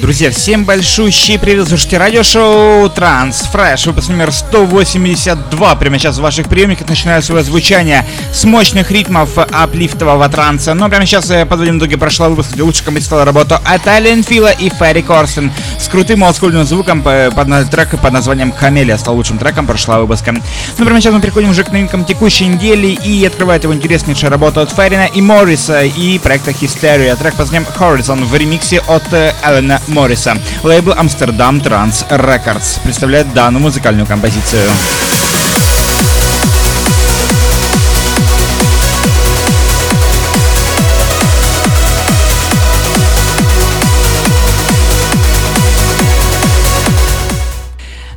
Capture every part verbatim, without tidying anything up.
Друзья, всем большущий привет, слушайте радиошоу Trancefresh, выпуск номер сто восемьдесят два. Прямо сейчас в ваших приемниках начинает свое звучание с мощных ритмов аплифтового транса. Но прямо сейчас подводим итоги прошлого выпуска, где лучше композиция стала работа от Alien и Ferry Corsten с крутым олдскульным звуком под трек под названием «Chameleon» стал лучшим треком прошлого выпуска. Ну, прямо сейчас мы переходим уже к новинкам текущей недели, и открывает его интереснейшая работа от Ferrina и Morris и проекта Hysteria. Трек под названием «Horizon» в ремиксе от Elena Морриса. Лейбл «Амстердам Транс Рекордс» представляет данную музыкальную композицию.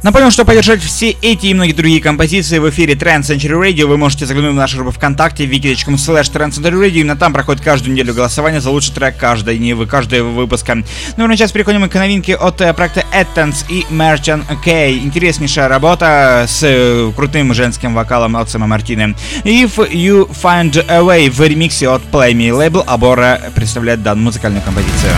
Напомню, что поддержать все эти и многие другие композиции в эфире Trance Century Radio вы можете заглянуть в нашу группу ВКонтакте вики точка ком слэш транс сенчури радио. Именно там проходит каждую неделю голосование за лучший трек каждой дневы, каждого выпуска. Ну и а сейчас переходим к новинке от проекта Attens и Merchant K. Интереснейшая работа с крутым женским вокалом от Сэма Мартина. If You Find A Way в ремиксе от Play Me. Лейбл Абора представляет данную музыкальную композицию.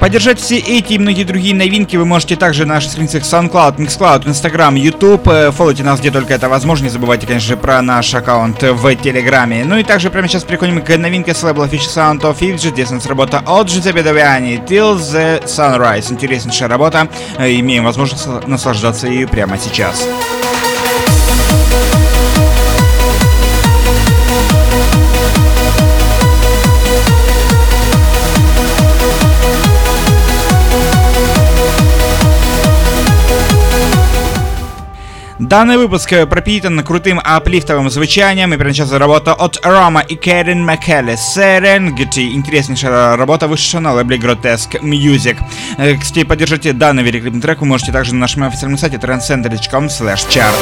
Поддержать все эти и многие другие новинки вы можете также на наших страницах SoundCloud, Mixcloud, Instagram, YouTube. Фоллоуйте нас, где только это возможно. Не забывайте, конечно же, про наш аккаунт в Телеграме. Ну и также прямо сейчас переходим к новинке с лейбла Фиши Sound of Fidget. Здесь у нас работа от Джузеппе Оттавиани Till the Sunrise. Интереснейшая работа. Имеем возможность наслаждаться ею прямо сейчас. Данный выпуск пропитан крутым аплифтовым звучанием, и прямо сейчас работа от Рома и Кэрин Маккелли «Серенгети». Интереснейшая работа, вышедшая на лейбле «Гротеске Мьюзик». Кстати, поддержите данный великолепный трек вы можете также на нашем официальном сайте транс центури точка ком слэш чарт.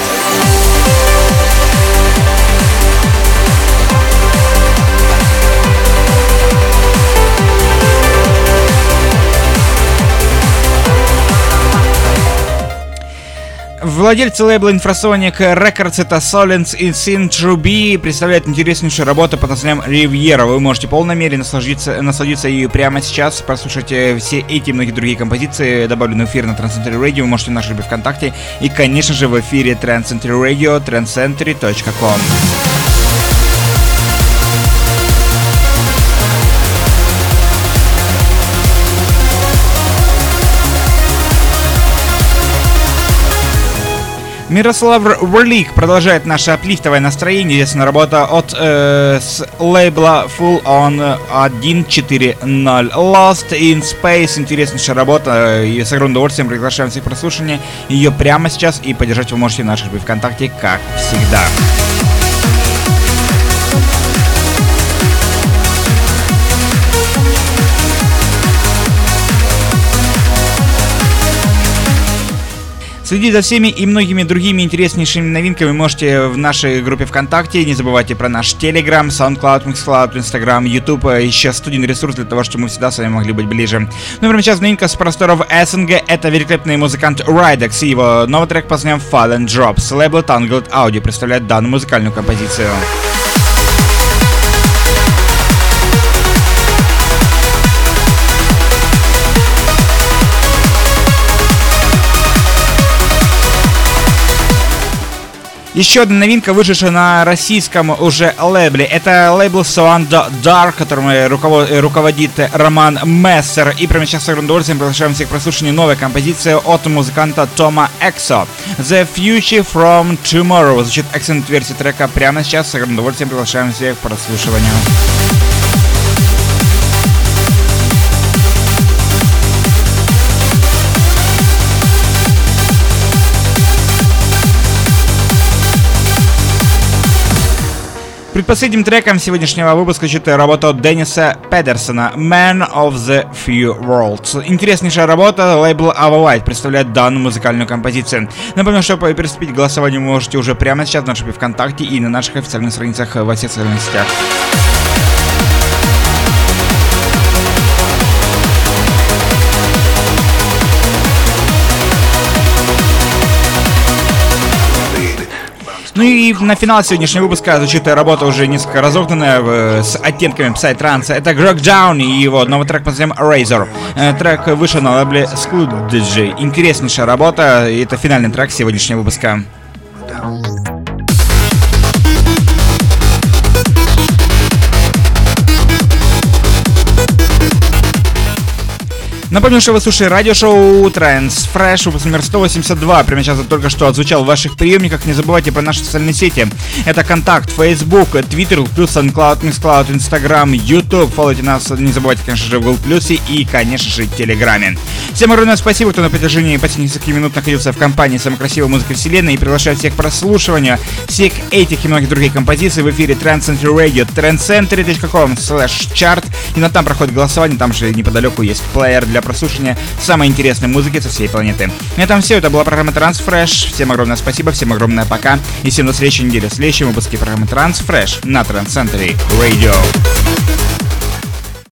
Владельцы лейбла «Инфрасоник Рекордс» — это Соленс и Синтруби представляют интереснейшую работу под названием «Ривьера». Вы можете в полной мере насладиться, насладиться ею прямо сейчас. Прослушайте все эти и многие другие композиции, добавленные в эфир на Trance Century Radio. Вы можете в нашей группе ВКонтакте и, конечно же, в эфире Trance Century Radio, транс центури точка ком. Мирослав Верлик продолжает наше аплифтовое настроение. Здесь работа от э, с лейбла Full On один четыре ноль Lost in Space. Интереснейшая работа. И с огромным удовольствием приглашаем всех к прослушиванию ее прямо сейчас. И поддержать вы можете в нашей группе ВКонтакте, как всегда. Следите за всеми и многими другими интереснейшими новинками вы можете в нашей группе ВКонтакте. Не забывайте про наш Телеграм, SoundCloud, Mixcloud, Instagram, YouTube. Еще студийный ресурс для того, чтобы мы всегда с вами могли быть ближе. Ну и прямо сейчас новинка с просторов СНГ. Это великолепный музыкант Rydx и его новый трек под названием Fallen Drops. Лейбл Tangled Audio представляет данную музыкальную композицию. Еще одна новинка, вышедшая на российском уже лейбле. Это лейбл Sound Dark, которым руководит Роман Мессер. И прямо сейчас с огромным удовольствием приглашаем всех к прослушиванию новой композиции от музыканта Тома Эксо. The Future From Tomorrow. Звучит акцент-версия трека прямо сейчас. С огромным удовольствием приглашаем всех к прослушиванию. Предпоследним треком сегодняшнего выпуска считаю работу Денниса Педерсона «Man of the Few Worlds». Интереснейшая работа, лейбл Avawide представляет данную музыкальную композицию. Напомню, что приступить к голосованию вы можете уже прямо сейчас в нашей группе ВКонтакте и на наших официальных страницах во всех социальных сетях. Ну и на финал сегодняшнего выпуска звучит работа, уже несколько разогнанная, с оттенками псай-транса. Это Грокдаун и его новый трек под названием Razor. Трек вышел на лейбле Скудджи. Интереснейшая работа, и это финальный трек сегодняшнего выпуска. Напомню, что вы слушаете радиошоу Trancefresh, выпуск номер сто восемьдесят два. Прямо сейчас только что отзвучал в ваших приемниках. Не забывайте про наши социальные сети. Это Контакт, Facebook, Twitter, плюс SoundCloud, Mixcloud, Instagram, YouTube. Фолловите нас, не забывайте, конечно же, в Google Плюсе и, конечно же, в Телеграме. Всем огромное спасибо, кто на протяжении последних нескольких минут находился в компании самой красивой музыки вселенной, и приглашаю всех к прослушиванию всех этих и многих других композиций в эфире Trance Century Radio, трансцентри точка ком слэш чарт. Именно там проходит голосование, там же неподалеку есть плеер для прослушивания самой интересной музыки со всей планеты. На этом все. Это была программа Trancefresh. Всем огромное спасибо, всем огромное пока. И всем до следующей недели в следующем выпуске программы Trancefresh на Trance Century Radio.